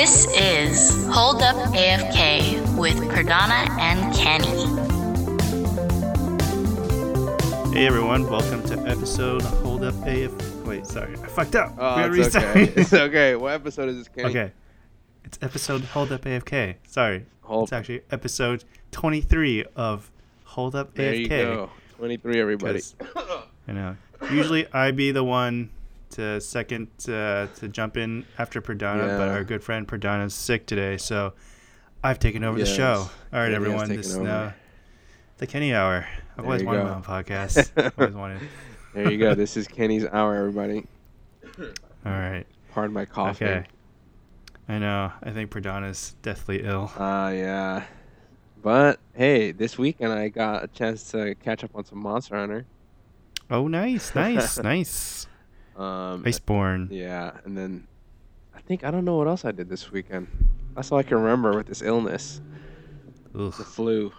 This is Hold Up AFK with Perdana and Kenny. Hey everyone, welcome to episode of Hold Up AFK. Wait, sorry, I fucked up. It's okay. What episode is this, Kenny? Okay, it's episode Hold Up AFK. Sorry, it's actually episode 23 of Hold Up there AFK. There you go, 23 everybody. I know. Usually I be the one to second to jump in after Perdana, but our good friend Perdana is sick today, so I've taken over the show. All right, everyone, this is the Kenny Hour. I've always wanted my own podcast. There you go. This is Kenny's Hour, everybody. All right. Pardon my coughing. Okay. I know. I think Perdana's deathly ill. Yeah. But hey, this weekend I got a chance to catch up on some Monster Hunter. Oh, nice. Iceborne. Yeah, and then I don't know what else I did this weekend. That's all I can remember with this illness. Ugh. The flu.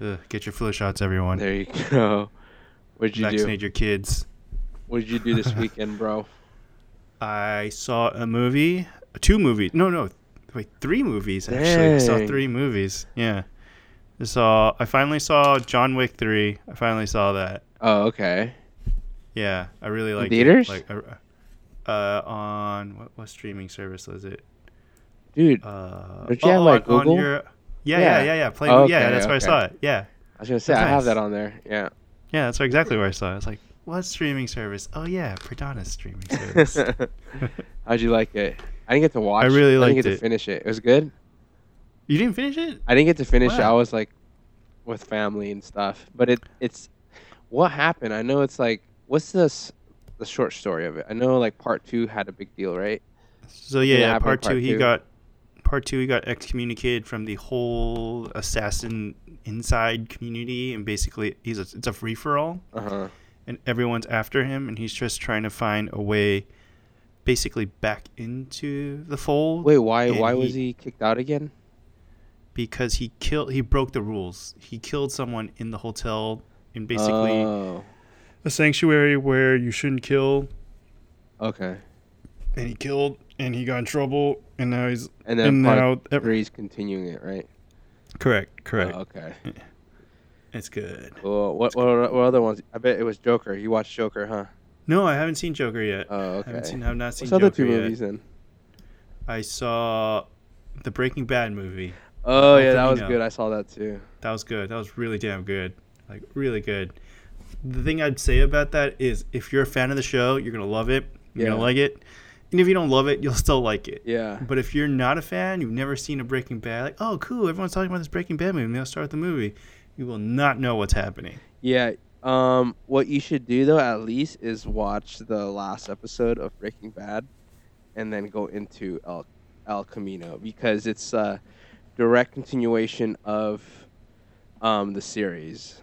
Ugh, get your flu shots, everyone. There you go. What'd you do? Vaccinate your kids. What did you do this weekend, bro? I saw a movie. Two movies. Three movies, actually. Dang. I saw three movies. Yeah. I finally saw John Wick 3. I finally saw that. Oh, okay. Yeah, I really liked theaters? It. Theaters? Like, on what streaming service was it? Dude, did you have like Google? Yeah. That's where I saw it. Yeah. I was gonna say I have that on there. Yeah. Yeah, that's exactly where I saw it. I was like, what streaming service? Oh yeah, Perdana's streaming service. How'd you like it? I didn't get to watch. I really liked it. I didn't get to finish it. It was good. You didn't finish it? I didn't get to finish it. I was like, with family and stuff. But it's what happened? I know it's like. What's the short story of it? I know like part two had a big deal, right? So yeah, part two he got excommunicated from the whole assassin inside community, and basically it's a free for all, and everyone's after him, and he's just trying to find a way, basically back into the fold. Wait, why was he kicked out again? Because he broke the rules. He killed someone in the hotel, and basically. Oh. A sanctuary where you shouldn't kill. Okay. And he killed, and he got in trouble, and now he's... And then he's continuing it, right? Correct. Oh, okay. Yeah. It's good. Cool. What other ones? I bet it was Joker. You watched Joker, huh? No, I haven't seen Joker yet. Oh, okay. I have not seen Joker yet. What's other two movies then? I saw the Breaking Bad movie. Oh, yeah, that was good. I saw that too. That was good. That was really damn good. Like, really good. The thing I'd say about that is if you're a fan of the show, you're going to love it. You're going to like it. And if you don't love it, you'll still like it. Yeah. But if you're not a fan, you've never seen a Breaking Bad, like, oh, cool, everyone's talking about this Breaking Bad movie. They'll start with the movie. You will not know what's happening. Yeah. What you should do, though, at least, is watch the last episode of Breaking Bad and then go into El Camino because it's a direct continuation of the series.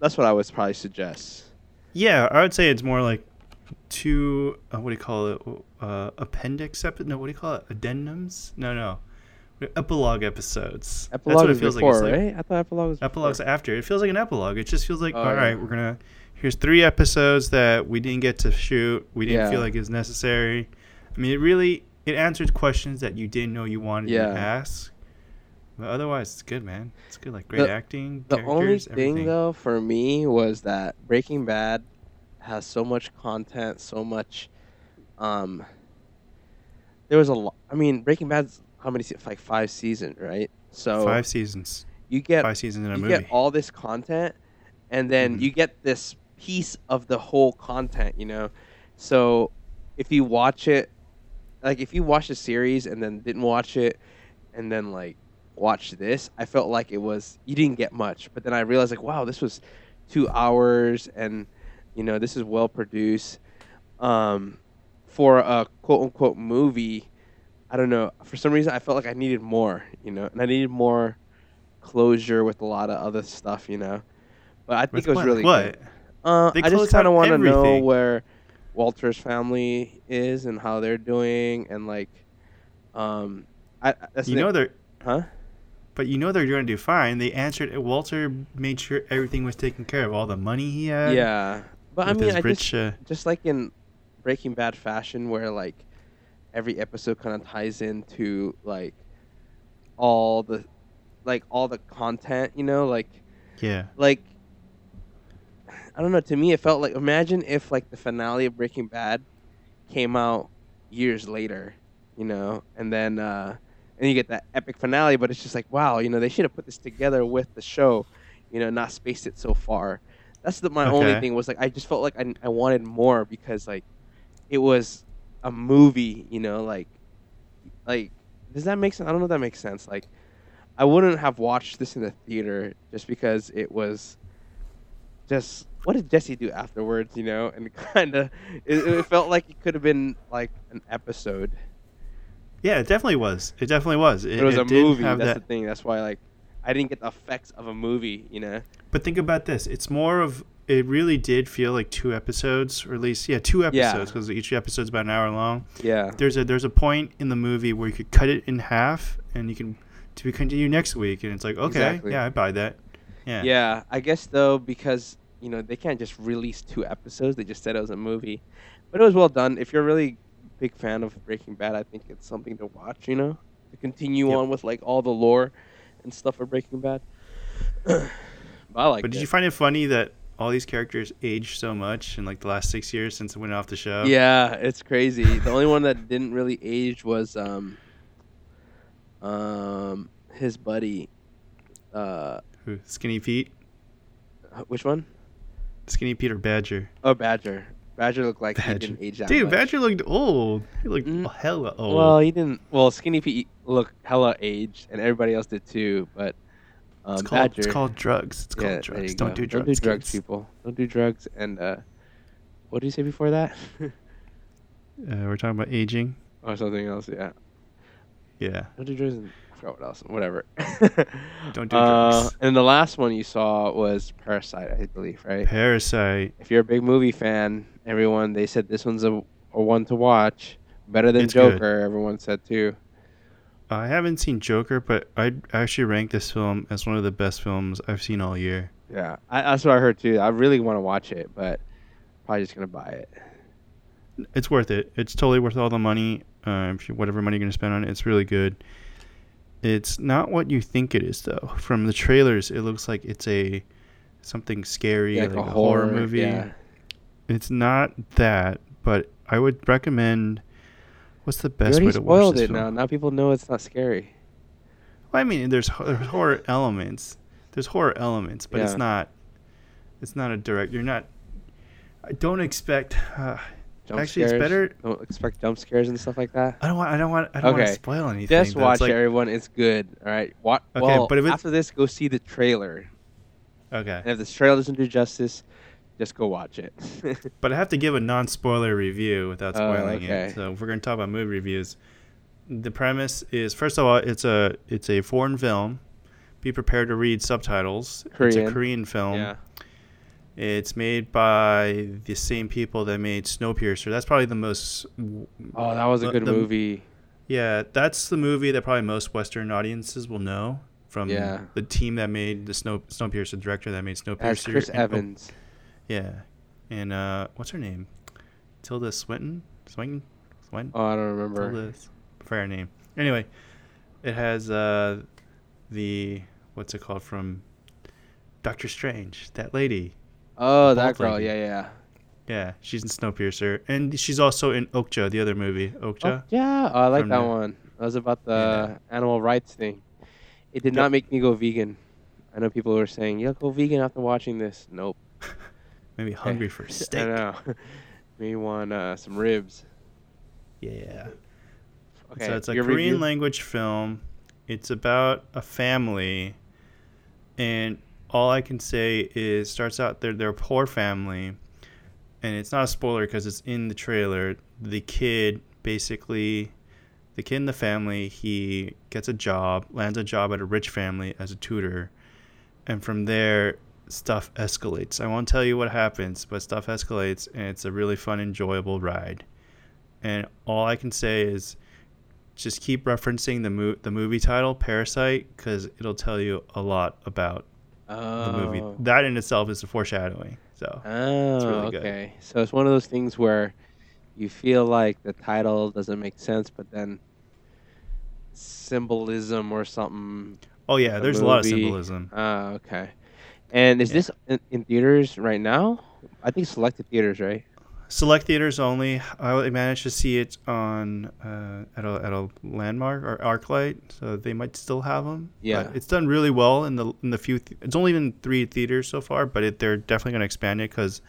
That's what I would probably suggest. Yeah, I would say it's more like two, addendums? No. Epilogue episodes. Epilogue is before, like. Right? I thought epilogue was before. Epilogue's after. It feels like an epilogue. It just feels like, all right, here's three episodes that we didn't get to shoot. We didn't feel like it was necessary. I mean, it answered questions that you didn't know you wanted to ask. But otherwise, it's good, man. It's good, like great acting, characters, everything. The only thing, though, for me was that Breaking Bad has so much content, so much... there was a lot... I mean, Breaking Bad's how many... Like 5 seasons, right? So 5 seasons. You get 5 seasons in a movie. You get all this content, and then you get this piece of the whole content, you know? So if you watch it... Like, if you watch the series and then didn't watch it, and then, like... watch this, I felt like it was you didn't get much, but then I realized like, wow, this was 2 hours, and this is well produced for a quote unquote movie. I don't know, for some reason I felt like I needed more, and I needed more closure with a lot of other stuff, but I think it was really good. I just kind of want to know where Walter's family is and how they're doing, and like they're huh? But they're going to do fine. They answered it. Walter made sure everything was taken care of. All the money he had. Yeah. But I mean, just like in Breaking Bad fashion where like every episode kind of ties into like all the content, you know, like, yeah, like, I don't know. To me, it felt like, imagine if like the finale of Breaking Bad came out years later, you know, and then and you get that epic finale, but it's just like, wow, you know, they should have put this together with the show, you know, not spaced it so far. That's my only thing was like, I just felt like I wanted more, because like it was a movie, you know, like does that make sense? I don't know if that makes sense. Like, I wouldn't have watched this in the theater just because it was just, what did Jesse do afterwards, you know? And kind of it felt like it could have been like an episode. Yeah, it definitely was. It was a movie. That's the thing. That's why, like, I didn't get the effects of a movie, you know? But think about this. It's more of, it really did feel like two episodes, or at least, yeah, two episodes, because each episode's about an hour long. Yeah. There's a point in the movie where you could cut it in half, and you can, to be continued next week, and it's like, okay, exactly. Yeah, I buy that. Yeah. Yeah, I guess, though, because, you know, they can't just release two episodes. They just said it was a movie. But it was well done. If you're really big fan of Breaking Bad, I think it's something to watch, you know, to continue on with like all the lore and stuff of Breaking Bad. But I like. But did you find it funny that all these characters aged so much in like the last 6 years since it went off the show? Yeah, it's crazy. The only one that didn't really age was his buddy. Who? Skinny Pete. Which one? Skinny Pete or Badger? Oh, Badger. Badger looked like he didn't age that much. Dude, Badger looked old. He looked hella old. Well, he didn't. Well, Skinny Pete looked hella aged, and everybody else did too. But Badger. It's called drugs. Don't do drugs. Don't do drugs, people. Don't do drugs. And what did you say before that? We're talking about aging. Or something else, yeah. Yeah. Don't do drugs. I forgot what else. Whatever. Don't do drugs. And the last one you saw was Parasite, I believe, right? Parasite. If you're a big movie fan, everyone, they said this one's a one to watch. Better than Joker, good. Everyone said too. I haven't seen Joker, but I'd actually rank this film as one of the best films I've seen all year. Yeah, that's what I heard too. I really want to watch it, but I'm probably just going to buy it. It's worth it. It's totally worth all the money. Whatever money you're going to spend on it, it's really good. It's not what you think it is, though. From the trailers, it looks like it's something scary, yeah, like a horror movie. Yeah. It's not that, but I would recommend. What's the best way to watch this film? You already spoiled it now. Now people know it's not scary. Well, I mean, there's horror elements. But it's not. It's not a direct. You're not. I don't expect. Actually, scares. It's better. Don't expect jump scares and stuff like that. I don't want to spoil anything. Just watch, like, everyone. It's good. All right. After this, go see the trailer. Okay. And if the trailer doesn't do justice, just go watch it. But I have to give a non-spoiler review without spoiling it. So if we're going to talk about movie reviews, the premise is, first of all, it's a foreign film. Be prepared to read subtitles. Korean. It's a Korean film. Yeah. It's made by the same people that made Snowpiercer. That's probably the most... Oh, that was a good movie. Yeah, that's the movie that probably most Western audiences will know from the team that made the Snowpiercer, the director that made Snowpiercer. That's Chris Evans. Yeah. And what's her name? Tilda Swinton? Swinton? Oh, I don't remember. Tilda's fair name. Anyway, it has what's it called from Doctor Strange, that lady. Oh, that girl, lady. Yeah. Yeah, she's in Snowpiercer. And she's also in Okja, the other movie. Okja? Yeah, oh, I like that one. That was about the animal rights thing. It did not make me go vegan. I know people were saying, yeah, go vegan after watching this. Nope. Maybe hungry for steak. I know. Maybe want some ribs. Yeah. Okay. So it's a Korean language film. It's about a family, and all I can say is, starts out they're a poor family, and it's not a spoiler because it's in the trailer. The kid in the family, he gets a job, lands a job at a rich family as a tutor, and from there, stuff escalates. I won't tell you what happens, but stuff escalates, and it's a really fun, enjoyable ride. And all I can say is just keep referencing the movie title, Parasite, because it'll tell you a lot about the movie. That in itself is a foreshadowing. So it's really good. Okay. So it's one of those things where you feel like the title doesn't make sense, but then symbolism or something. Oh yeah, there's a lot of symbolism. Oh, okay. And is this in theaters right now? I think selected theaters, right? Select theaters only. I managed to see it on at a Landmark or ArcLight, so they might still have them. Yeah, but it's done really well in the few. It's only been 3 theaters so far, but they're definitely going to expand it because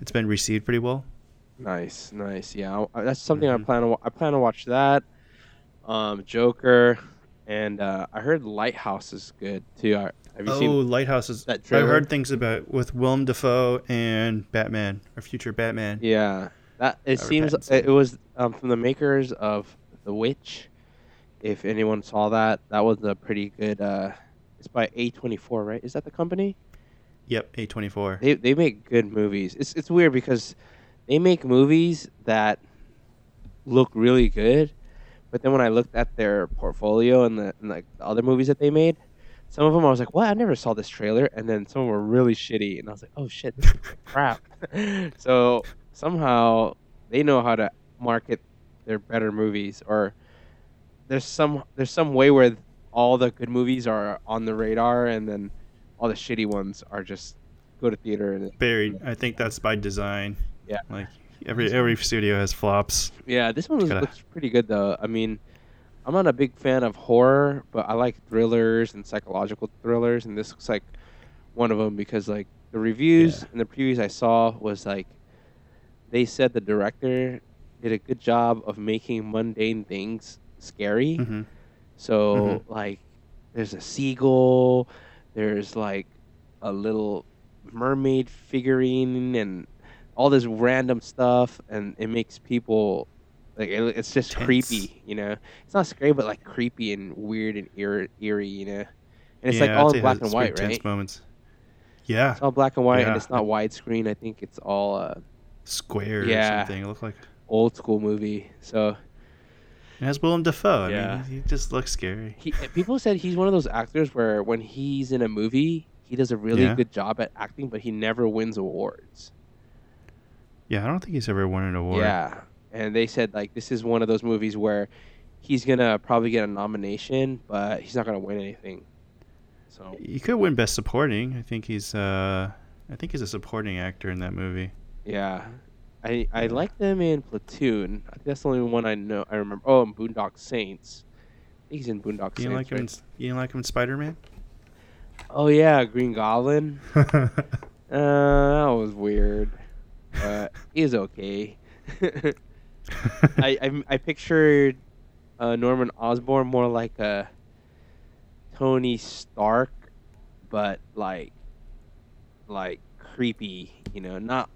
it's been received pretty well. Nice. Yeah, that's something I plan to. I plan to watch that. Joker, and I heard Lighthouse is good too. Have you seen Lighthouses. I've heard things about with Willem Dafoe and Batman, or future Batman. Yeah. It was from the makers of The Witch. If anyone saw that, that was a pretty good... it's by A24, right? Is that the company? Yep, A24. They make good movies. It's weird because they make movies that look really good, but then when I looked at their portfolio and the other movies that they made... Some of them I was like, what? I never saw this trailer. And then some of them were really shitty. And I was like, oh, shit, this is crap. So somehow they know how to market their better movies. Or there's some way where all the good movies are on the radar. And then all the shitty ones are just go to theater. And buried. I think that's by design. Yeah. Like every studio has flops. Yeah, this one looks pretty good, though. I mean... I'm not a big fan of horror, but I like thrillers and psychological thrillers, and this looks like one of them because, like, the reviews and the previews I saw was, like, they said the director did a good job of making mundane things scary. Mm-hmm. So, like, there's a seagull, there's, like, a little mermaid figurine and all this random stuff, and it makes people... Like it's just tense. Creepy, you know. It's not scary, but like creepy and weird and eerie, you know. And it's like all in black and white, right? Tense moments. Yeah. It's all black and white, and it's not widescreen. I think it's all square or something. It looked like old school movie. So. It has Willem Dafoe. I mean, he just looks scary. People said he's one of those actors where when he's in a movie, he does a really good job at acting, but he never wins awards. Yeah, I don't think he's ever won an award. Yeah. And they said, like, this is one of those movies where he's going to probably get a nomination, but he's not going to win anything. So he could win Best Supporting. I think he's a supporting actor in that movie. Yeah. I liked him in Platoon. I think that's the only one I know. I remember. Oh, and Boondock Saints. I think he's in Boondock Saints. You didn't like him in Spider-Man? Oh, yeah. Green Goblin. That was weird. But he's okay. I pictured Norman Osborn more like a Tony Stark, but like creepy, you know. Not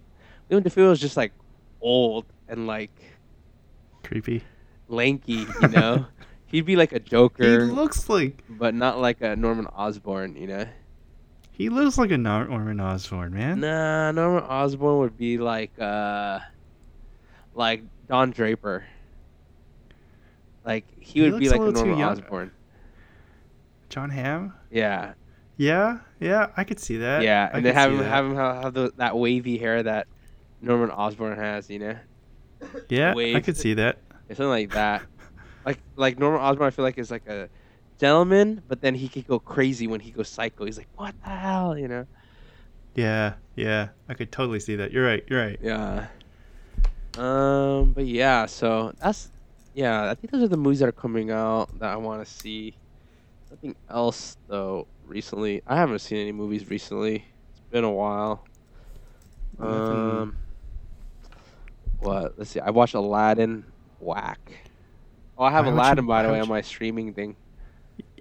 Willem Dafoe is just like old and like creepy, lanky, you know. He'd be like a Joker. He looks like, but not like a Norman Osborn, you know. He looks like a Norman Osborn, man. Nah, Norman Osborn would be like Don Draper. Like he would be like a Norman Osborn. John Hamm? Yeah, I could see that. Yeah, and then have him have that wavy hair that Norman Osborn has, you know? Yeah, I could see that. It's something like that. like Norman Osborn I feel like is like a gentleman, but then he could go crazy when he goes psycho. He's like, what the hell, you know? Yeah, I could totally see that. You're right. Yeah. But yeah, so I think those are the movies that are coming out that I want to see. Nothing else though recently. I haven't seen any movies recently. It's been a while. What? Let's see. I watched Aladdin. Whack. Oh, I have Aladdin by the way on my streaming thing.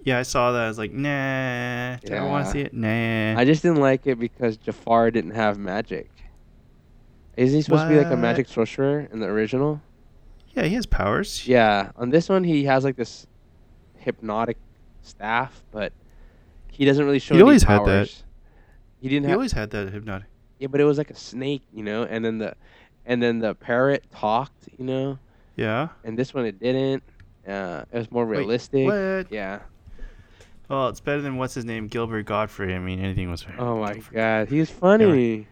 Yeah, I saw that. I was like, nah. Do I want to see it? Nah. I just didn't like it because Jafar didn't have magic. Isn't he supposed to be like a magic sorcerer in the original? Yeah, he has powers. Yeah. On this one, he has like this hypnotic staff, but he doesn't really show any powers. He always had that. He always had that hypnotic. Yeah, but it was like a snake, you know, and then the parrot talked, you know? Yeah. And this one, it didn't. It was more realistic. What? Yeah. Well, it's better than what's-his-name, Gilbert Gottfried. I mean, anything was better. Oh, my God. He's funny.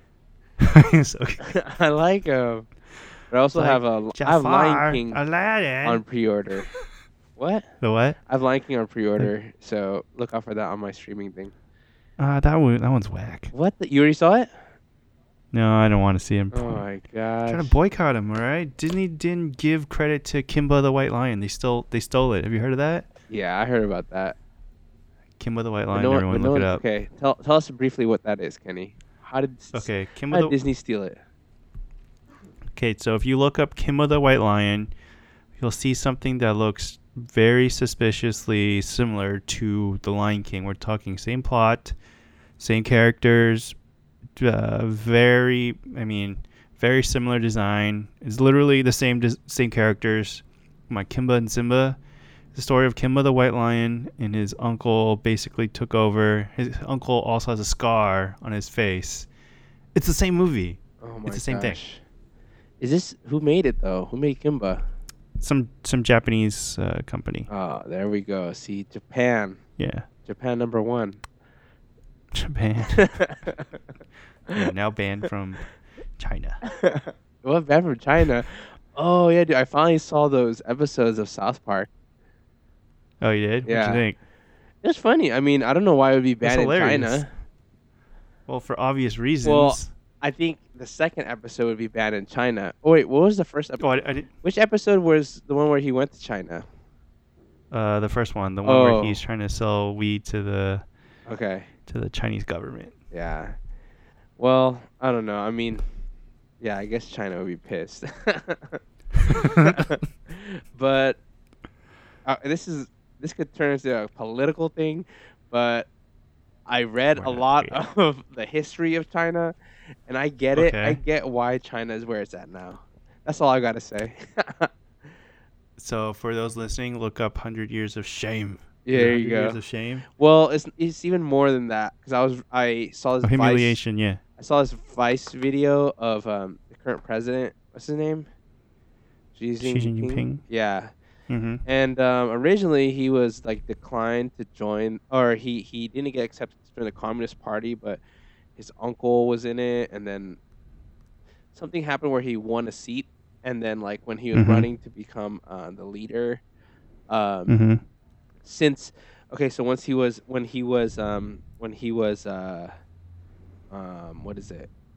He's so good. I like him. But I also have Jafar, Lion King Aladdin on pre-order. What? The what? I have Lion King on pre-order, so look out for that on my streaming thing. That one's whack. What? You already saw it? No, I don't want to see him. Oh my god! Trying to boycott him, all right? Disney didn't give credit to Kimba the White Lion. They stole it. Have you heard of that? Yeah, I heard about that. Kimba the White Lion. Everyone, look it up. Okay, tell us briefly what that is, Kenny. How did Disney steal it? Okay, so if you look up Kimba the White Lion, you'll see something that looks very suspiciously similar to The Lion King. We're talking same plot, same characters. Very similar design. It's literally the same characters. My Kimba and Simba. The story of Kimba the White Lion and his uncle basically took over. His uncle also has a scar on his face. It's the same movie. Oh my It's the same gosh. Thing. Is this who made it though? Who made Kimba? Some Japanese company. Oh, there we go. See, Japan. Yeah. Japan number one. Japan. Yeah, now banned from China. Well, banned from China. Oh yeah, dude! I finally saw those episodes of South Park. Oh, you did? Yeah. What'd you think? It was funny. I mean, I don't know why it would be banned in China. Well, for obvious reasons. Well, I think the second episode would be banned in China. Oh wait, what was the first episode? Oh, which episode was the one where he went to China? The first one, the one where he's trying to sell weed to the. Okay. To the Chinese government. Yeah. Well, I don't know. I mean, yeah, I guess China would be pissed. But this could turn into a political thing, but I read a lot of the history of China, and I get it. I get why China is where it's at now. That's all I got to say. So for those listening, look up 100 Years of Shame. Yeah, there you go. Years of shame. Well, it's even more than that because I saw this humiliation. Vice, yeah, I saw this Vice video of the current president. What's his name? Xi Jinping. Yeah, mm-hmm. And originally he was like declined to join, or he didn't get accepted for the Communist Party, but his uncle was in it, and then something happened where he won a seat, and then like when he was mm-hmm. running to become the leader. Mm-hmm.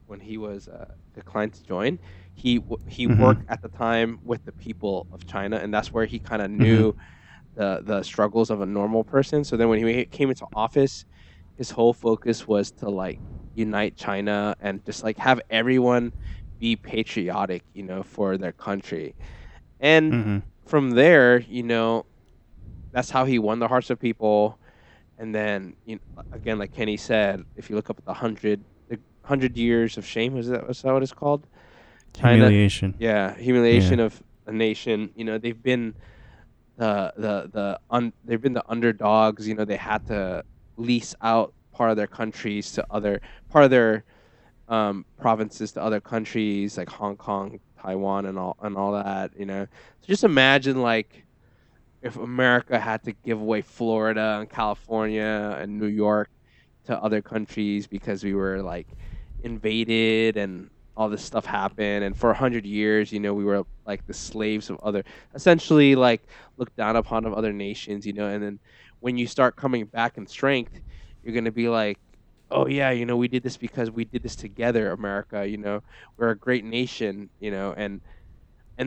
When he was declined to join, he mm-hmm. worked at the time with the people of China, and that's where he kind of knew mm-hmm. the struggles of a normal person. So then when he came into office, his whole focus was to like unite China and just like have everyone be patriotic, you know, for their country. And mm-hmm. from there, you know, that's how he won the hearts of people. And then, you know, again, like Kenny said, if you look up at the 100 Years of Shame, is that what it's called? China, humiliation. Yeah, humiliation of a nation. You know, they've been the underdogs. You know, they had to lease out part of their countries to other part of their provinces to other countries like Hong Kong, Taiwan, and all that. You know, so just imagine like. If America had to give away Florida and California and New York to other countries because we were like invaded and all this stuff happened, and for 100 years, you know, we were like the slaves of other, essentially like looked down upon of other nations, you know, and then when you start coming back in strength, you're gonna be like, oh yeah, you know, we did this because we did this together, America, you know, we're a great nation, you know, and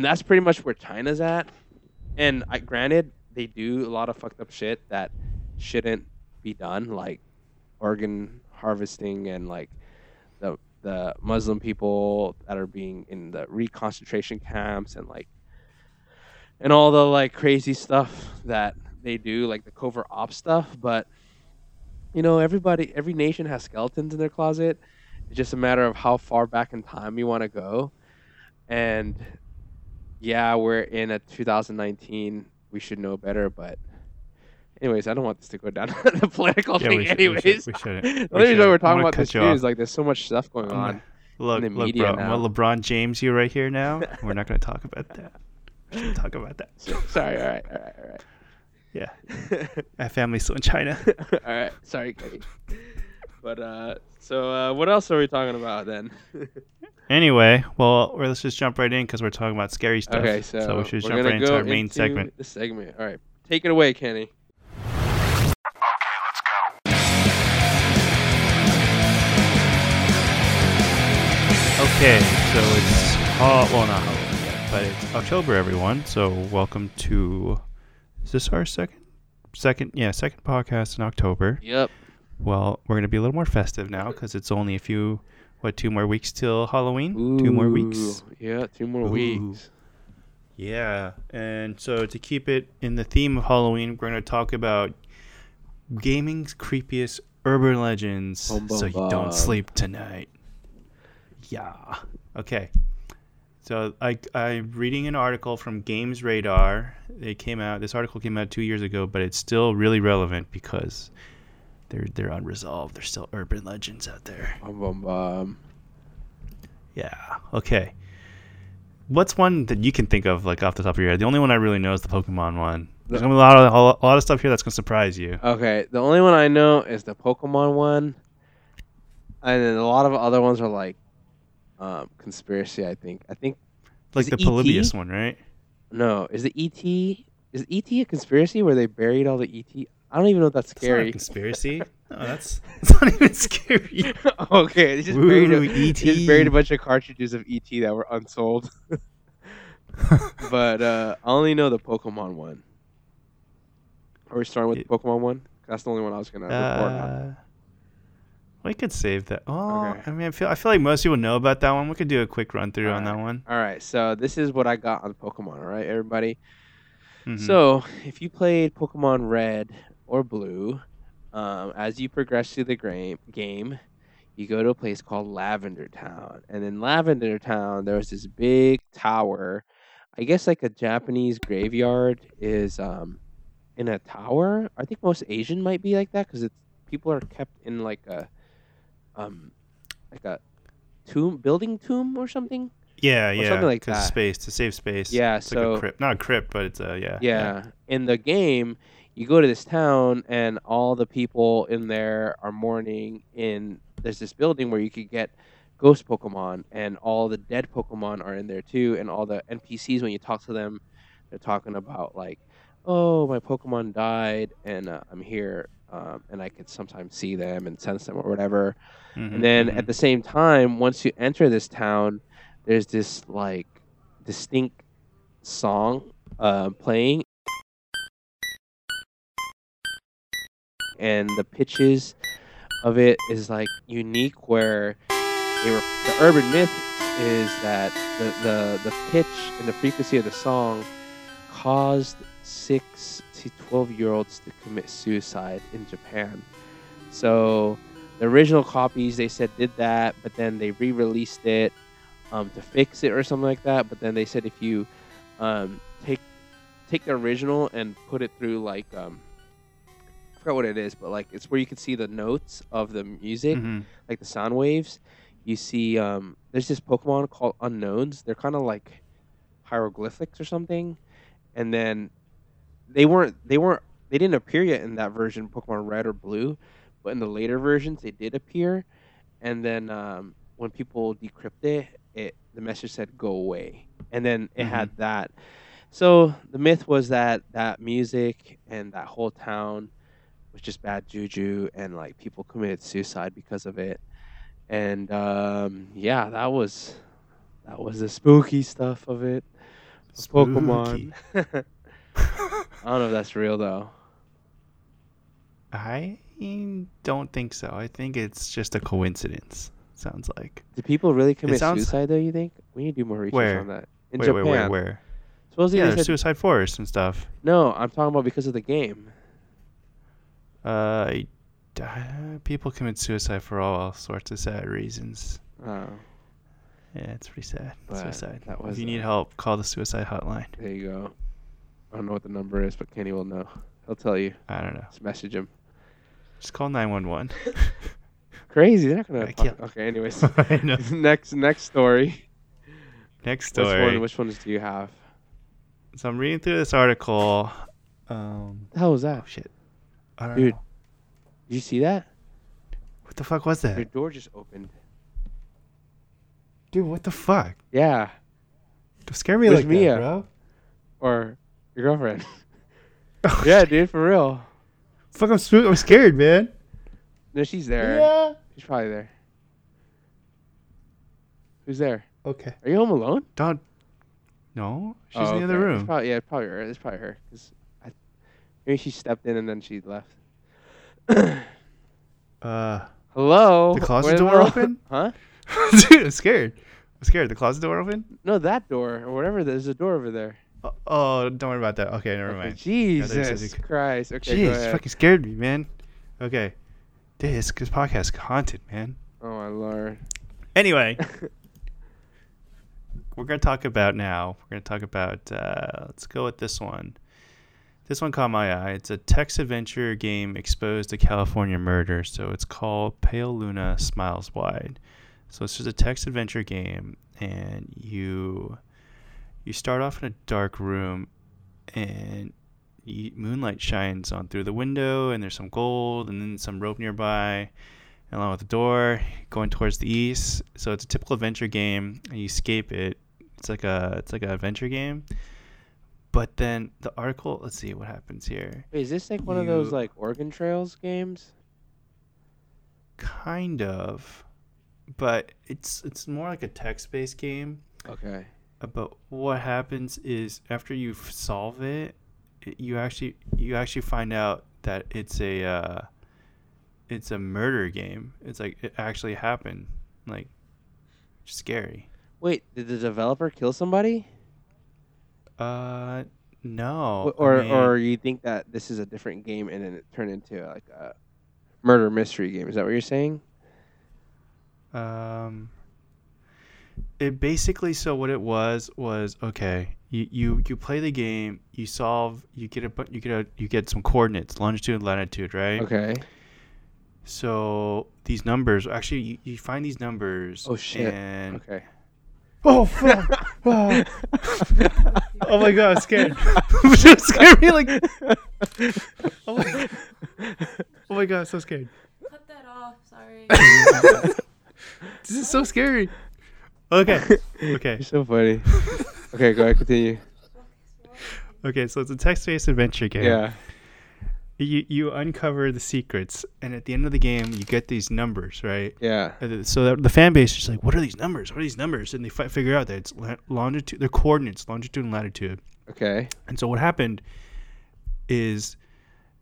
that's pretty much where China's at. And granted, they do a lot of fucked up shit that shouldn't be done, like organ harvesting and like the Muslim people that are being in the reconcentration camps and like and all the like crazy stuff that they do, like the covert op stuff. But you know, every nation has skeletons in their closet. It's just a matter of how far back in time you want to go. And yeah, we're in 2019. We should know better, but anyways, I don't want this to go down the political thing. The only reason we're talking about this is like there's so much stuff going on. Look, media bro. Well, LeBron James, you right here now. We're not going to talk about that. We shouldn't talk about that. Sorry. All right. Yeah, my family's still in China. All right. Sorry, Katie. But so what else are we talking about then? Anyway, well, let's just jump right in because we're talking about scary stuff. Okay, so we should jump right into our main segment. The segment. All right. Take it away, Kenny. Okay, so it's not Halloween yet, but it's October, everyone. So welcome to, is this our second podcast in October? Yep. Well, we're gonna be a little more festive now because it's only a few, 2 more weeks till Halloween? Ooh, 2 more weeks. Yeah, 2 more weeks. Yeah, and so to keep it in the theme of Halloween, we're gonna talk about gaming's creepiest urban legends, so you don't sleep tonight. Yeah. Okay. So I'm reading an article from Games Radar. This article came out 2 years ago, but it's still really relevant because they're unresolved. There's still urban legends out there. Yeah. Okay. What's one that you can think of, like, off the top of your head? The only one I really know is the Pokemon one. There's gonna be a lot of stuff here that's gonna surprise you. Okay. The only one I know is the Pokemon one, and then a lot of other ones are like, conspiracy, I think. Like the Polybius one, right? No. Is ET a conspiracy where they buried all the ET? I don't even know if that's scary. Not a conspiracy? No, that's not even scary. Okay. They just buried a bunch of cartridges of ET that were unsold. But I only know the Pokemon one. Are we starting with the Pokemon one? That's the only one I was going to report on. We could save that. Oh, okay. I mean, I feel like most people know about that one. We could do a quick run through on that one. All right. So this is what I got on Pokemon. All right, everybody. Mm-hmm. So if you played Pokemon Red or Blue, as you progress through the game, you go to a place called Lavender Town. And in Lavender Town, there was this big tower. I guess like a Japanese graveyard is in a tower. I think most Asian might be like that because people are kept in like a building tomb or something. Yeah. Something like that. To save space. Yeah, it's like a crypt. Not a crypt, but it's Yeah. In the game, you go to this town, and all the people in there are mourning. There's this building where you could get ghost Pokemon, and all the dead Pokemon are in there too. And all the NPCs, when you talk to them, they're talking about like, "Oh, my Pokemon died, and I'm here." And I could sometimes see them and sense them or whatever. Mm-hmm, and then at the same time, once you enter this town, there's this like distinct song playing. And the pitches of it is like unique where the urban myth is that the pitch and the frequency of the song caused 6 to 12-year-olds to commit suicide in Japan. So the original copies, they said, did that, but then they re-released it to fix it or something like that. But then they said if you take the original and put it through like I forgot what it is, but like it's where you can see the notes of the music, like the sound waves. You see, there's this Pokemon called Unknowns. They're kind of like hieroglyphics or something, and then. They didn't appear yet in that version, Pokemon Red or Blue, but in the later versions they did appear. And then when people decrypt it, the message said "go away," and then it had that. So the myth was that music and that whole town was just bad juju, and like people committed suicide because of it. And that was the spooky stuff of it. Spooky. Pokemon. I don't know if that's real, though. I don't think so. I think it's just a coincidence, sounds like. Do people really commit suicide, though, you think? We need to do more research on that. In Japan. Where? Supposedly there's suicide forests and stuff. No, I'm talking about because of the game. People commit suicide for all sorts of sad reasons. Oh. Yeah, it's pretty sad. Suicide. If you need help, call the suicide hotline. There you go. I don't know what the number is, but Kenny will know. He'll tell you. I don't know. Just message him. Just call 911. Crazy. They're not going to... Okay, anyways. I know. Next story. Which ones do you have? So I'm reading through this article. What the hell was that? Oh, shit. I don't know. Did you see that? What the fuck was that? Your door just opened. Dude, what the fuck? Yeah. Don't scare me like that, bro. Or your girlfriend. Yeah, dude, for real. Fuck, I'm scared, man. No, she's there. Yeah. She's probably there. Who's there? Okay. Are you home alone? Don't. No, she's in the other room. It's probably her. It's probably her. Maybe she stepped in and then she left. Hello? The closet door open? Huh? Dude, I'm scared. The closet door open? No, that door or whatever. There's a door over there. Oh, don't worry about that. Okay, never mind. Jesus Christ. Okay, jeez, fucking scared me, man. Okay. Dude, this podcast is haunted, man. Oh, my Lord. Anyway. We're going to talk about, let's go with this one. This one caught my eye. It's a text adventure game exposed to California murder. So it's called Pale Luna Smiles Wide. So it's just a text adventure game, and you start off in a dark room, and moonlight shines on through the window, and there's some gold, and then some rope nearby, and along with the door going towards the east. So it's a typical adventure game, and you escape it. It's like an adventure game. But then the article, let's see what happens here. Wait, is this like one of those like Oregon Trails games? Kind of, but it's more like a text-based game. Okay. But what happens is after you solve it, you actually find out that it's a murder game. It's like it actually happened. Like, scary. Wait, did the developer kill somebody? No. Or you think that this is a different game and then it turned into like a murder mystery game? Is that what you're saying? It basically, so what it was okay. You play the game, you solve, you get some coordinates, longitude and latitude, right? Okay. So these numbers, actually, you find these numbers. Oh shit! And okay. Oh fuck! Oh. Oh my god, I'm scared. Just scared me like. Oh my god, I'm so scared. Cut that off. Sorry. This is so scary. Okay. You're so funny. Okay, go ahead, continue. Okay, so it's a text-based adventure game. Yeah. You uncover the secrets, and at the end of the game, you get these numbers, right? Yeah. So the fan base is like, what are these numbers? And they figure out that it's longitude, their coordinates, longitude and latitude. Okay. And so what happened is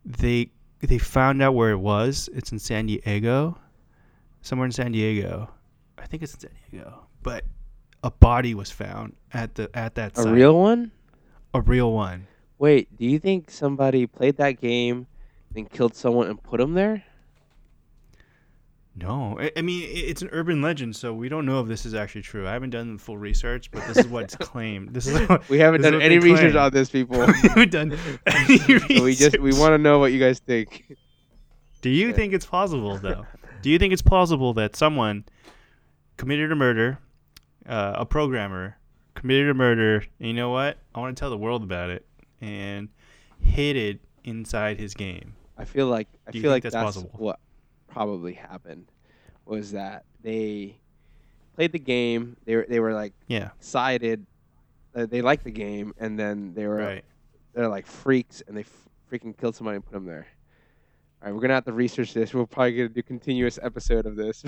they found out where it was. It's in San Diego, somewhere in San Diego. I think it's in San Diego, but a body was found at that site. A real one? A real one. Wait, do you think somebody played that game and killed someone and put them there? No. I mean, it's an urban legend, so we don't know if this is actually true. I haven't done full research, but this is what's claimed. We haven't done any research on this, people. We haven't done any research. We want to know what you guys think. Do you think it's plausible, though? Do you think it's plausible that someone committed a murder, a programmer committed a murder, and you know what? I want to tell the world about it. And hid it inside his game. I feel like that's what probably happened, was that they played the game. They were like, yeah, excited. They liked the game, and then they were right. They're like freaks, and they freaking killed somebody and put them there. All right, we're gonna have to research this. We're probably gonna do a continuous episode of this.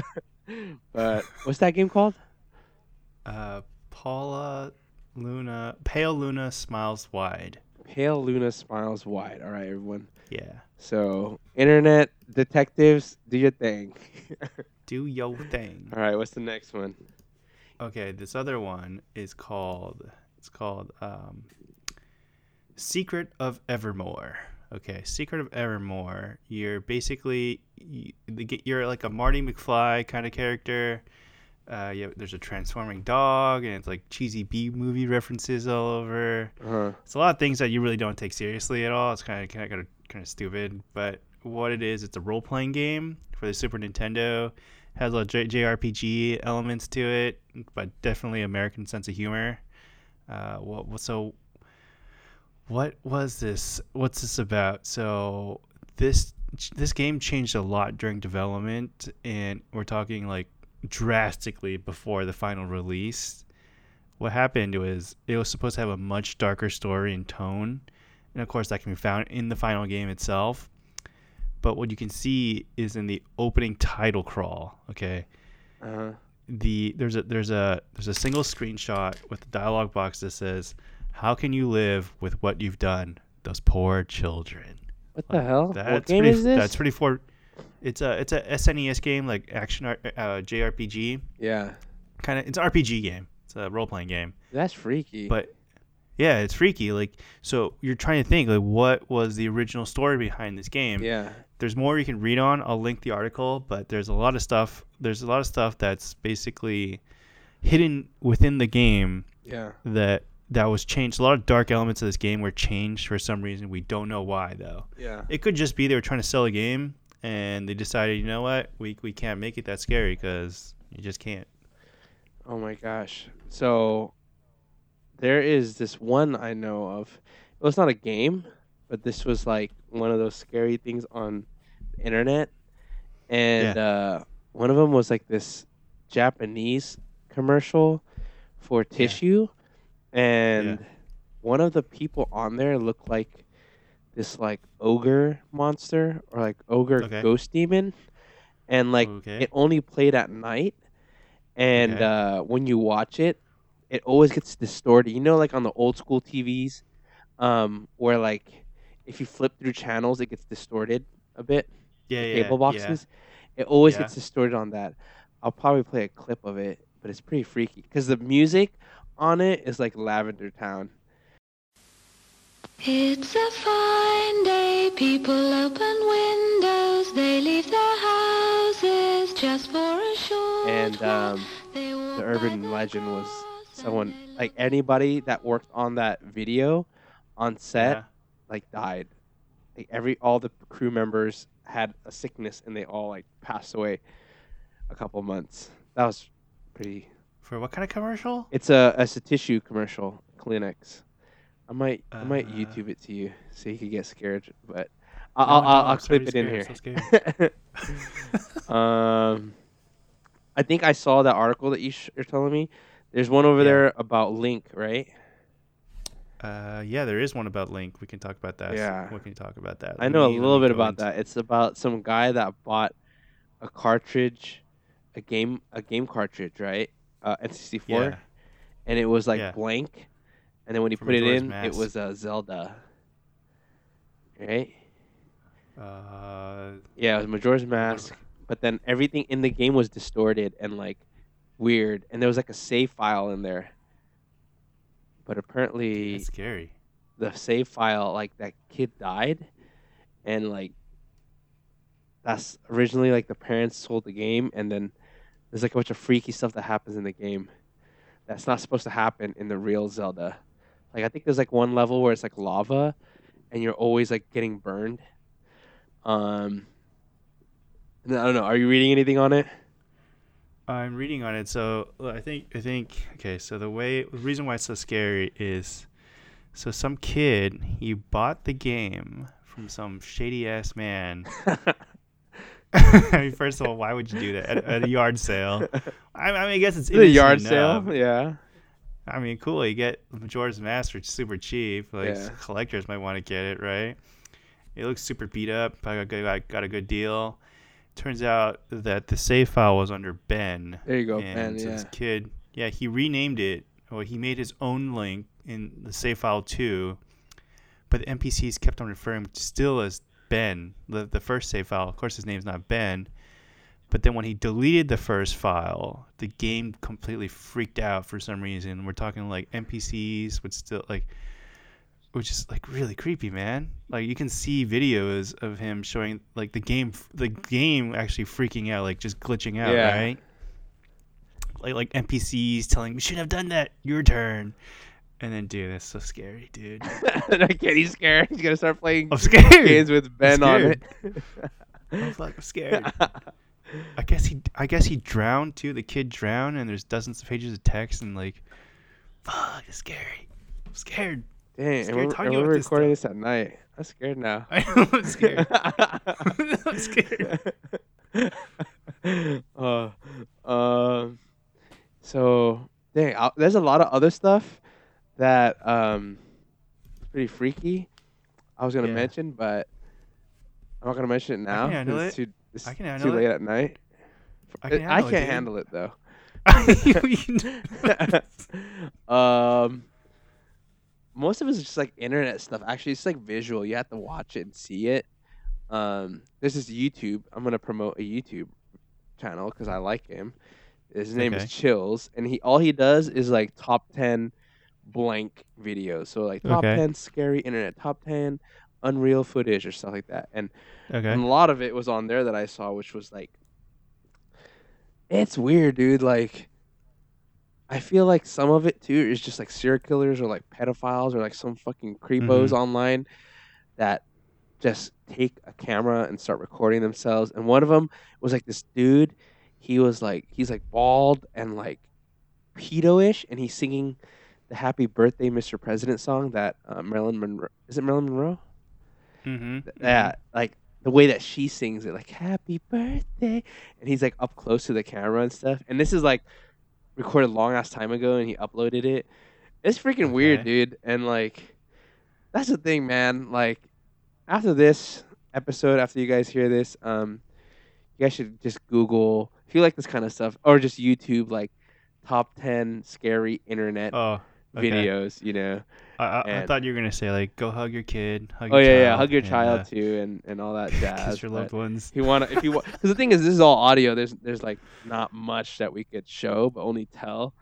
But what's that game called? Pale Luna Smiles Wide. Pale Luna Smiles Wide. All right, everyone. Yeah. So, internet detectives, do your thing. Do your thing. All right, what's the next one? Okay, this other one is called Secret of Evermore. Okay, Secret of Evermore. You're basically you're like a Marty McFly kind of character. There's a transforming dog, and it's like cheesy B-movie references all over. Uh-huh. It's a lot of things that you really don't take seriously at all. It's kind of stupid, but what it is, it's a role-playing game for the Super Nintendo. It has a lot of JRPG elements to it, but definitely American sense of humor. What was this? What's this about? So this game changed a lot during development, and we're talking like drastically before the final release. What happened was it was supposed to have a much darker story and tone, and of course that can be found in the final game itself. But what you can see is in the opening title crawl, okay? Uh-huh. There's a single screenshot with the dialogue box that says, "How can you live with what you've done? Those poor children." What the hell? What game is this? That's pretty for. It's a SNES game, like action JRPG. Yeah. Kind of, it's an RPG game. It's a role playing game. That's freaky. But yeah, it's freaky. Like, so you're trying to think, like, what was the original story behind this game? Yeah. There's more you can read on. I'll link the article, but there's a lot of stuff. There's a lot of stuff that's basically hidden within the game. Yeah. That was changed. A lot of dark elements of this game were changed for some reason. We don't know why, though. Yeah. It could just be they were trying to sell a game, and they decided, you know what? We can't make it that scary because you just can't. Oh, my gosh. So there is this one I know of. It was not a game, but this was like one of those scary things on the internet. And yeah. One of them was like this Japanese commercial for tissue. Yeah. And one of the people on there looked like this like ogre monster or like ogre ghost demon. And like it only played at night. And when you watch it, it always gets distorted. You know, like on the old school TVs where like if you flip through channels, it gets distorted a bit. Yeah, the cable boxes. Yeah. It always gets distorted on that. I'll probably play a clip of it, but it's pretty freaky because the music on it is like Lavender Town. It's a fine day. People open windows. They leave their houses just for a short while. And the urban legend was someone, like anybody that worked on that video on set, like died. Like all the crew members had a sickness and they all like passed away a couple months. That was pretty. For what kind of commercial? It's a tissue commercial, Kleenex. I might YouTube it to you so you can get scared, but I'll clip it in here. So I think I saw that article that you're telling me. There's one over there about Link, right? Yeah, there is one about Link. We can talk about that. Yeah, so we can talk about that. I know a little bit about that. It's about some guy that bought a cartridge, a game cartridge, right? N64, and it was like blank, and then when you put it in, it was Zelda, right? Yeah, it was Majora's Mask, but then everything in the game was distorted and like weird, and there was like a save file in there, but apparently it's scary. The save file, like that kid died, and like that's originally like the parents sold the game, and then. There's like a bunch of freaky stuff that happens in the game that's not supposed to happen in the real Zelda. Like I think there's like one level where it's like lava and you're always like getting burned. I don't know. Are you reading anything on it? I'm reading on it. So I think the reason why it's so scary is so some kid, he bought the game from some shady ass man. I mean, first of all, why would you do that at a yard sale? I mean, I guess it's a yard sale. Yeah. I mean, cool. You get Majora's Mask for super cheap. Like collectors might want to get it, right? It looks super beat up. I got a good deal. Turns out that the save file was under Ben. There you go, Ben. So this kid, he renamed it. Well, he made his own link in the save file too, but the NPCs kept on referring still as Ben, the first save file. Of course, his name's not Ben. But then when he deleted the first file, the game completely freaked out for some reason. We're talking like NPCs would still like, which is like really creepy, man. Like you can see videos of him showing like the game actually freaking out, like just glitching out, right? Like NPCs telling, "We shouldn't have done that. Your turn." And then, dude, that's so scary, dude. Kenny's scared. He's going to start playing games with Ben on it. Oh, fuck, I'm scared. I guess he drowned, too. The kid drowned, and there's dozens of pages of text, and like, fuck, it's scary. I'm scared. Dang, we're recording this at night. I'm scared now. I know, I'm scared. I'm scared. So dang, there's a lot of other stuff that is pretty freaky. I was gonna mention, but I'm not gonna mention it now. I can handle it. It's too late at night. I can't handle it though. Most of it's just like internet stuff. Actually, it's like visual. You have to watch it and see it. This is YouTube. I'm gonna promote a YouTube channel because I like him. His name is Chills, and all he does is like top 10 blank videos. So like top 10 scary internet, top 10 unreal footage or stuff like that. And a lot of it was on there that I saw, which was like, it's weird, dude. Like, I feel like some of it too is just like serial killers or like pedophiles or like some fucking creepos online that just take a camera and start recording themselves. And one of them was like this dude. He's bald and like pedo-ish, and he's singing the Happy Birthday, Mr. President song that Marilyn Monroe... Is it Marilyn Monroe? Mm-hmm. Yeah, like the way that she sings it, like, Happy Birthday. And he's like up close to the camera and stuff. And this is like recorded long-ass time ago, and he uploaded it. It's freaking weird, dude. And like, that's the thing, man. Like, after this episode, after you guys hear this, you guys should just Google... If you like this kind of stuff, or just YouTube, like top 10 scary internet videos, you know. I thought you were gonna say like, go hug your kid. Hug your child too, and all that jazz. Kiss your loved ones. Because the thing is, this is all audio. There's like not much that we could show, but only tell.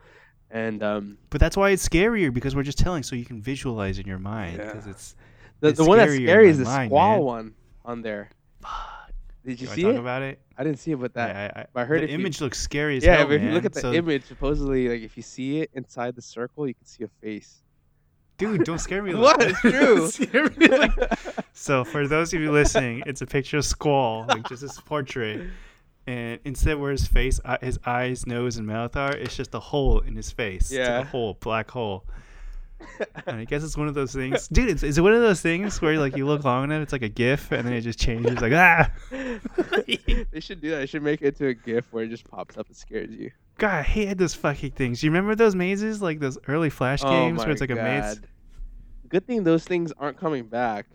And but that's why it's scarier, because we're just telling, so you can visualize in your mind. Because it's the one that's scary is the Squall one on there. Did you see it? About it? I didn't see it, but I heard the image looks scary as hell. Yeah, if you look at the image, supposedly, like if you see it inside the circle, you can see a face. Dude, don't scare me. What? It's true. So for those of you listening, it's a picture of Squall, like just this portrait, and instead where his face, his eyes, nose, and mouth are, it's just a hole in his face. Yeah, it's like a black hole. And I guess it's one of those things, dude. Is it one of those things where like you look long enough, it's like a GIF, and then it just changes. Like they should do that. They should make it to a GIF where it just pops up and scares you. God, I hated those fucking things. Do you remember those mazes, like those early Flash games where it's like a maze? Good thing those things aren't coming back.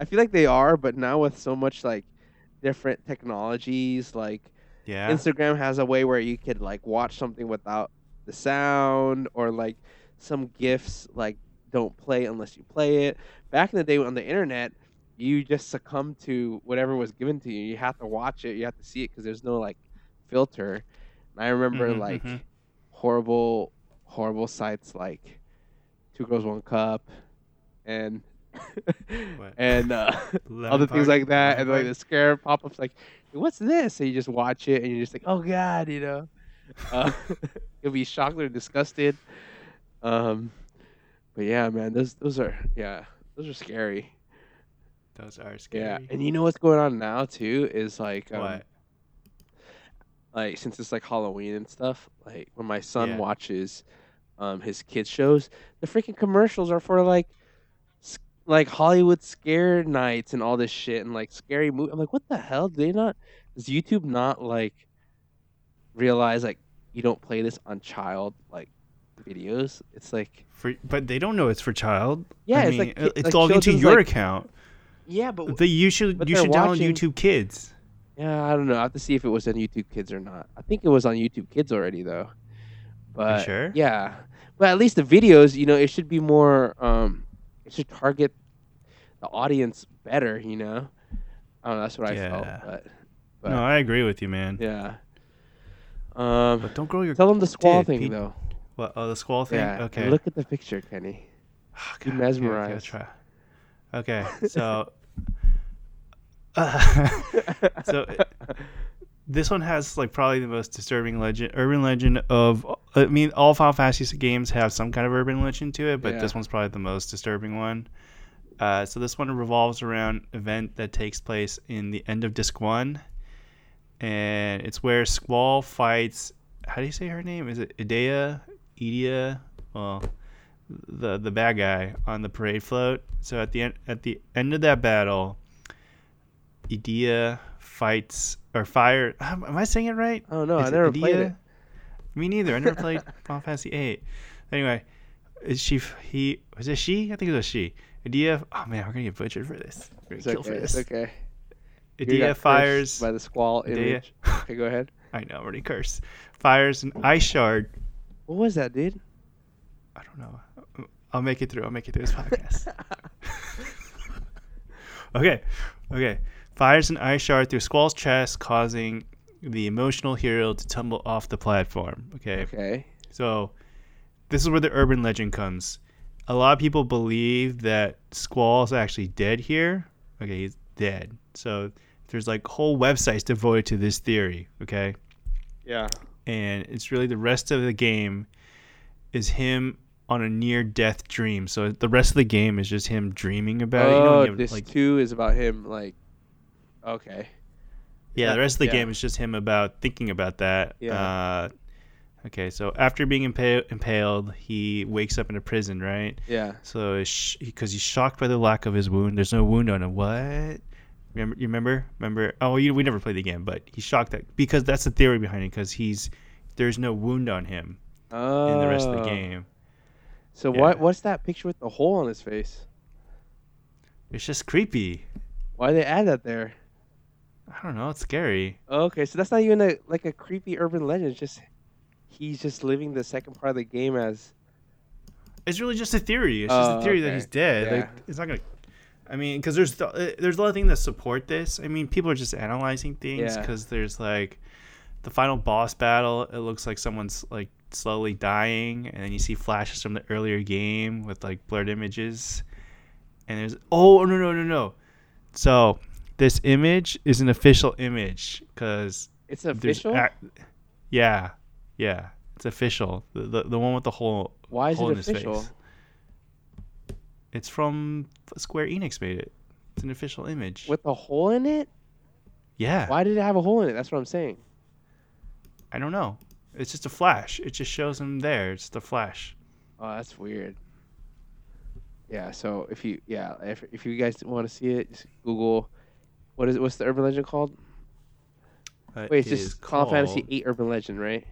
I feel like they are, but now with so much like different technologies, like Instagram has a way where you could like watch something without the sound, or like. Some GIFs like don't play unless you play it. Back in the day on the internet, you just succumb to whatever was given to you. You have to watch it. You have to see it because there's no like filter. And I remember horrible, horrible sites like Two Girls One Cup and other things like that. And like the scare pop-ups, like, what's this? And you just watch it and you're just like, oh God, you know. You'll be shocked or disgusted. But yeah, man, those are scary. Those are scary. Yeah, and you know what's going on now too is like what? Like since it's like Halloween and stuff, like when my son watches his kids shows, the freaking commercials are for like Hollywood scare nights and all this shit and like scary movies. I'm like, what the hell? Does YouTube not like realize like you don't play this on child like videos? It's like but they don't know it's for child. Yeah, I mean, like it's like logged into your account. Yeah, but you should download YouTube Kids. Yeah, I don't know. I have to see if it was on YouTube Kids or not. I think it was on YouTube Kids already though. But you sure? Yeah, but at least the videos, you know, it should be more. It should target the audience better. You know, I don't know. That's what I felt. But no, I agree with you, man. Yeah. But don't grow your. Tell them the Squall thing though. What, the Squall thing? Yeah. Okay. Look at the picture, Kenny. Oh, God, you mesmerized. Okay, so... so this one has like probably the most disturbing urban legend of... I mean, all Final Fantasy games have some kind of urban legend to it, but this one's probably the most disturbing one. So this one revolves around an event that takes place in the end of Disc 1, and it's where Squall fights... How do you say her name? Is it Edea? Edea, well, the bad guy on the parade float. So at the end of that battle, Edea fights or fire. Am I saying it right? Oh no, I never played it. Me neither. I never played Final Fantasy VIII. Anyway, was it she? I think it was she. Edea. Oh man, we're gonna get butchered for this. We're gonna kill for this. It's okay. Edea fires by the Squall image. Okay, go ahead. I know, I'm already cursed. Fires an ice shard. What was that, dude? I don't know. I'll make it through this podcast. Okay. Fires an ice shard through Squall's chest, causing the emotional hero to tumble off the platform. Okay. So this is where the urban legend comes. A lot of people believe that Squall's actually dead here. Okay, he's dead. So there's like whole websites devoted to this theory. Okay. Yeah. And it's really the rest of the game is him on a near-death dream. So the rest of the game is just him dreaming about it. You know, this like, too is about him, like, okay. Yeah, the rest of the game is just him about thinking about that. Yeah. Okay, so after being impaled, he wakes up in a prison, right? Yeah. So because he's shocked by the lack of his wound. There's no wound on him. What? Remember? Oh, we never played the game, but he's shocked that because that's the theory behind it. Because there's no wound on him in the rest of the game. So what's that picture with the hole on his face? It's just creepy. Why they add that there? I don't know. It's scary. Okay, so that's not even a creepy urban legend. It's just he's just living the second part of the game as. It's really just a theory. It's just a theory that he's dead. Yeah. Like, it's not gonna. I mean, because there's a lot of things that support this. I mean, people are just analyzing things because there's like the final boss battle. It looks like someone's like slowly dying, and then you see flashes from the earlier game with like blurred images. And there's no. So this image is an official image because it's official. Yeah, it's official. The one with the hole. Why is it official? It's from Square Enix made it. It's an official image. With a hole in it? Yeah. Why did it have a hole in it? That's what I'm saying. I don't know. It's just a flash. It just shows him there. It's the flash. Oh, that's weird. Yeah, so if you guys want to see it, just Google what's the urban legend called? It's just called Final Fantasy VIII urban legend, right?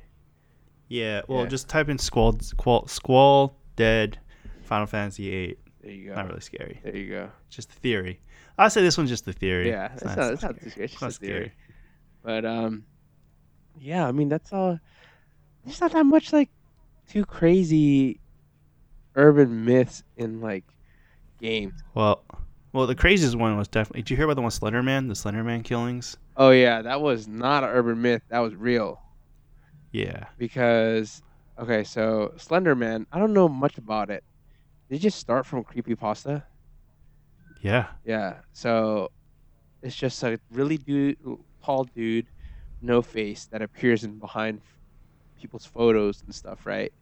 Yeah, just type in Squall dead Final Fantasy VIII. There you go. Not really scary. There you go. Just the theory. I'll say this one's just the theory. Yeah, it's not too scary. It's just a theory. But yeah, I mean that's all. There's not that much like too crazy urban myths in like games. Well, the craziest one was definitely. Did you hear about the one Slenderman? The Slenderman killings. Oh yeah, that was not an urban myth. That was real. Yeah. Because so Slenderman, I don't know much about it. Did you just start from Creepypasta? Yeah. Yeah. So it's just a really tall dude, no face, that appears in behind people's photos and stuff, right?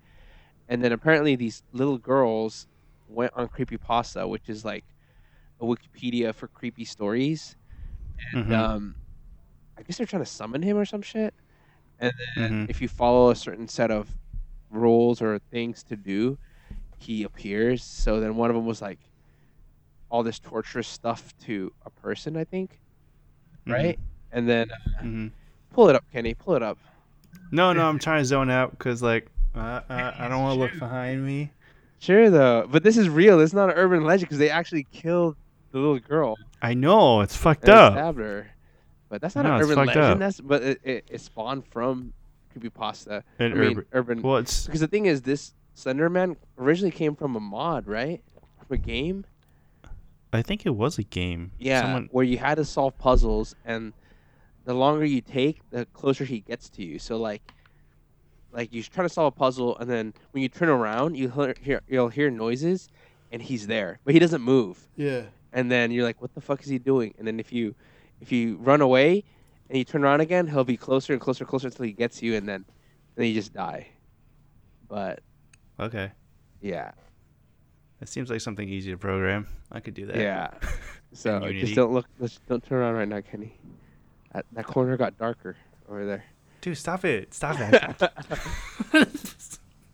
And then apparently these little girls went on Creepypasta, which is like a Wikipedia for creepy stories. And I guess they're trying to summon him or some shit. And then if you follow a certain set of rules or things to do, he appears. So then one of them was like all this torturous stuff to a person, I think, right? And then pull it up, Kenny. Pull it up. No, I'm trying to zone out because like I don't want to look behind me. Sure though, but this is real. It's not an urban legend because they actually killed the little girl. I know it's fucked up. Stabbed her, but that's not an urban legend. But it spawned from Creepypasta. Urban. Well, it's because the thing is this. Slenderman originally came from a mod, right? From a game? I think it was a game. Yeah, where you had to solve puzzles, and the longer you take, the closer he gets to you. So, like you try to solve a puzzle, and then when you turn around, you'll hear noises, and he's there. But he doesn't move. Yeah. And then you're like, what the fuck is he doing? And then if you run away, and you turn around again, he'll be closer and closer and closer until he gets you, and then you just die. But... Okay. Yeah. That seems like something easy to program. I could do that. Yeah. So just don't look. Don't turn around right now, Kenny. That corner got darker over there. Dude, stop it! Stop it!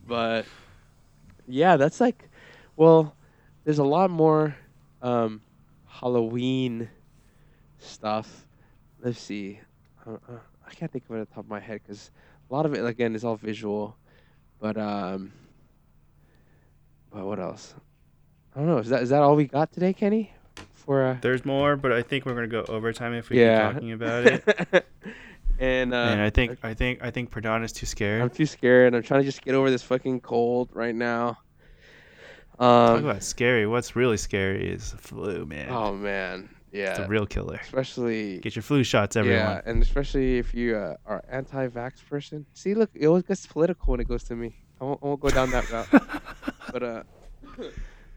But yeah, that's like, well, there's a lot more Halloween stuff. Let's see. I can't think of it off the top of my head because A lot of it, again, is all visual. But what else? I don't know. Is that all we got today, Kenny? There's more, but I think we're gonna go overtime if we keep talking about it. And I think Perdana's too scared. I'm too scared. I'm trying to just get over this fucking cold right now. Talk about scary. What's really scary is the flu, man. Oh man, yeah, it's a real killer. Especially get your flu shots, everyone. Yeah, and especially if you are an anti-vax person. See, look, it always gets political when it goes to me. I won't go down that route.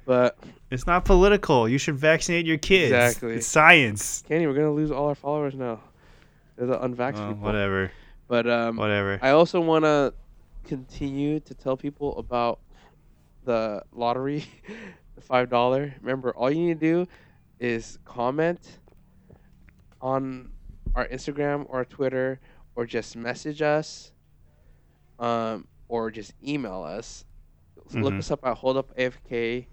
But it's not political. You should vaccinate your kids. Exactly. It's science. Kenny, we're gonna lose all our followers now. They're the unvaccinated people. Whatever. But whatever. I also want to continue to tell people about the lottery, the $5. Remember, all you need to do is comment on our Instagram or our Twitter, or just message us, or just email us. Mm-hmm. Look us up at HoldUpAFK.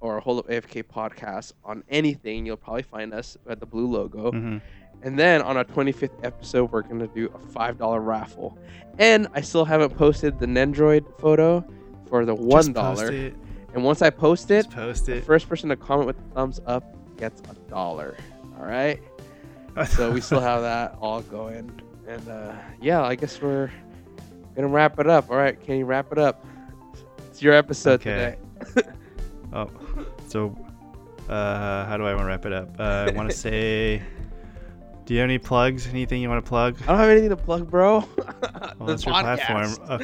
Or Hold Up AFK podcast on anything. You'll probably find us at the blue logo. Mm-hmm. And then on our 25th episode, we're going to do a $5 raffle. And I still haven't posted the Nendroid photo for the $1. And once I post it, the first person to comment with the thumbs up gets $1. All right. So we still have that all going. And I guess we're going to wrap it up. All right. Can you wrap it up? It's your episode today. Oh, so how do I want to wrap it up? I want to say, do you have any plugs? Anything you want to plug? I don't have anything to plug, bro. Well, that's your platform.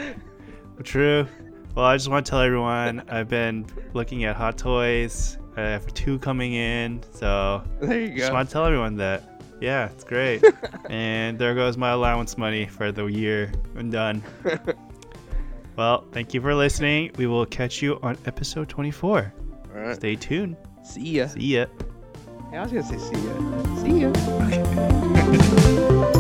True. Well, I just want to tell everyone I've been looking at hot toys. I have 2 coming in, so there you go. Just want to tell everyone that. Yeah, it's great. And there goes my allowance money for the year. I'm done. Well, thank you for listening. We will catch you on episode 24. All right. Stay tuned. See ya. Hey, I was going to say see ya. See ya.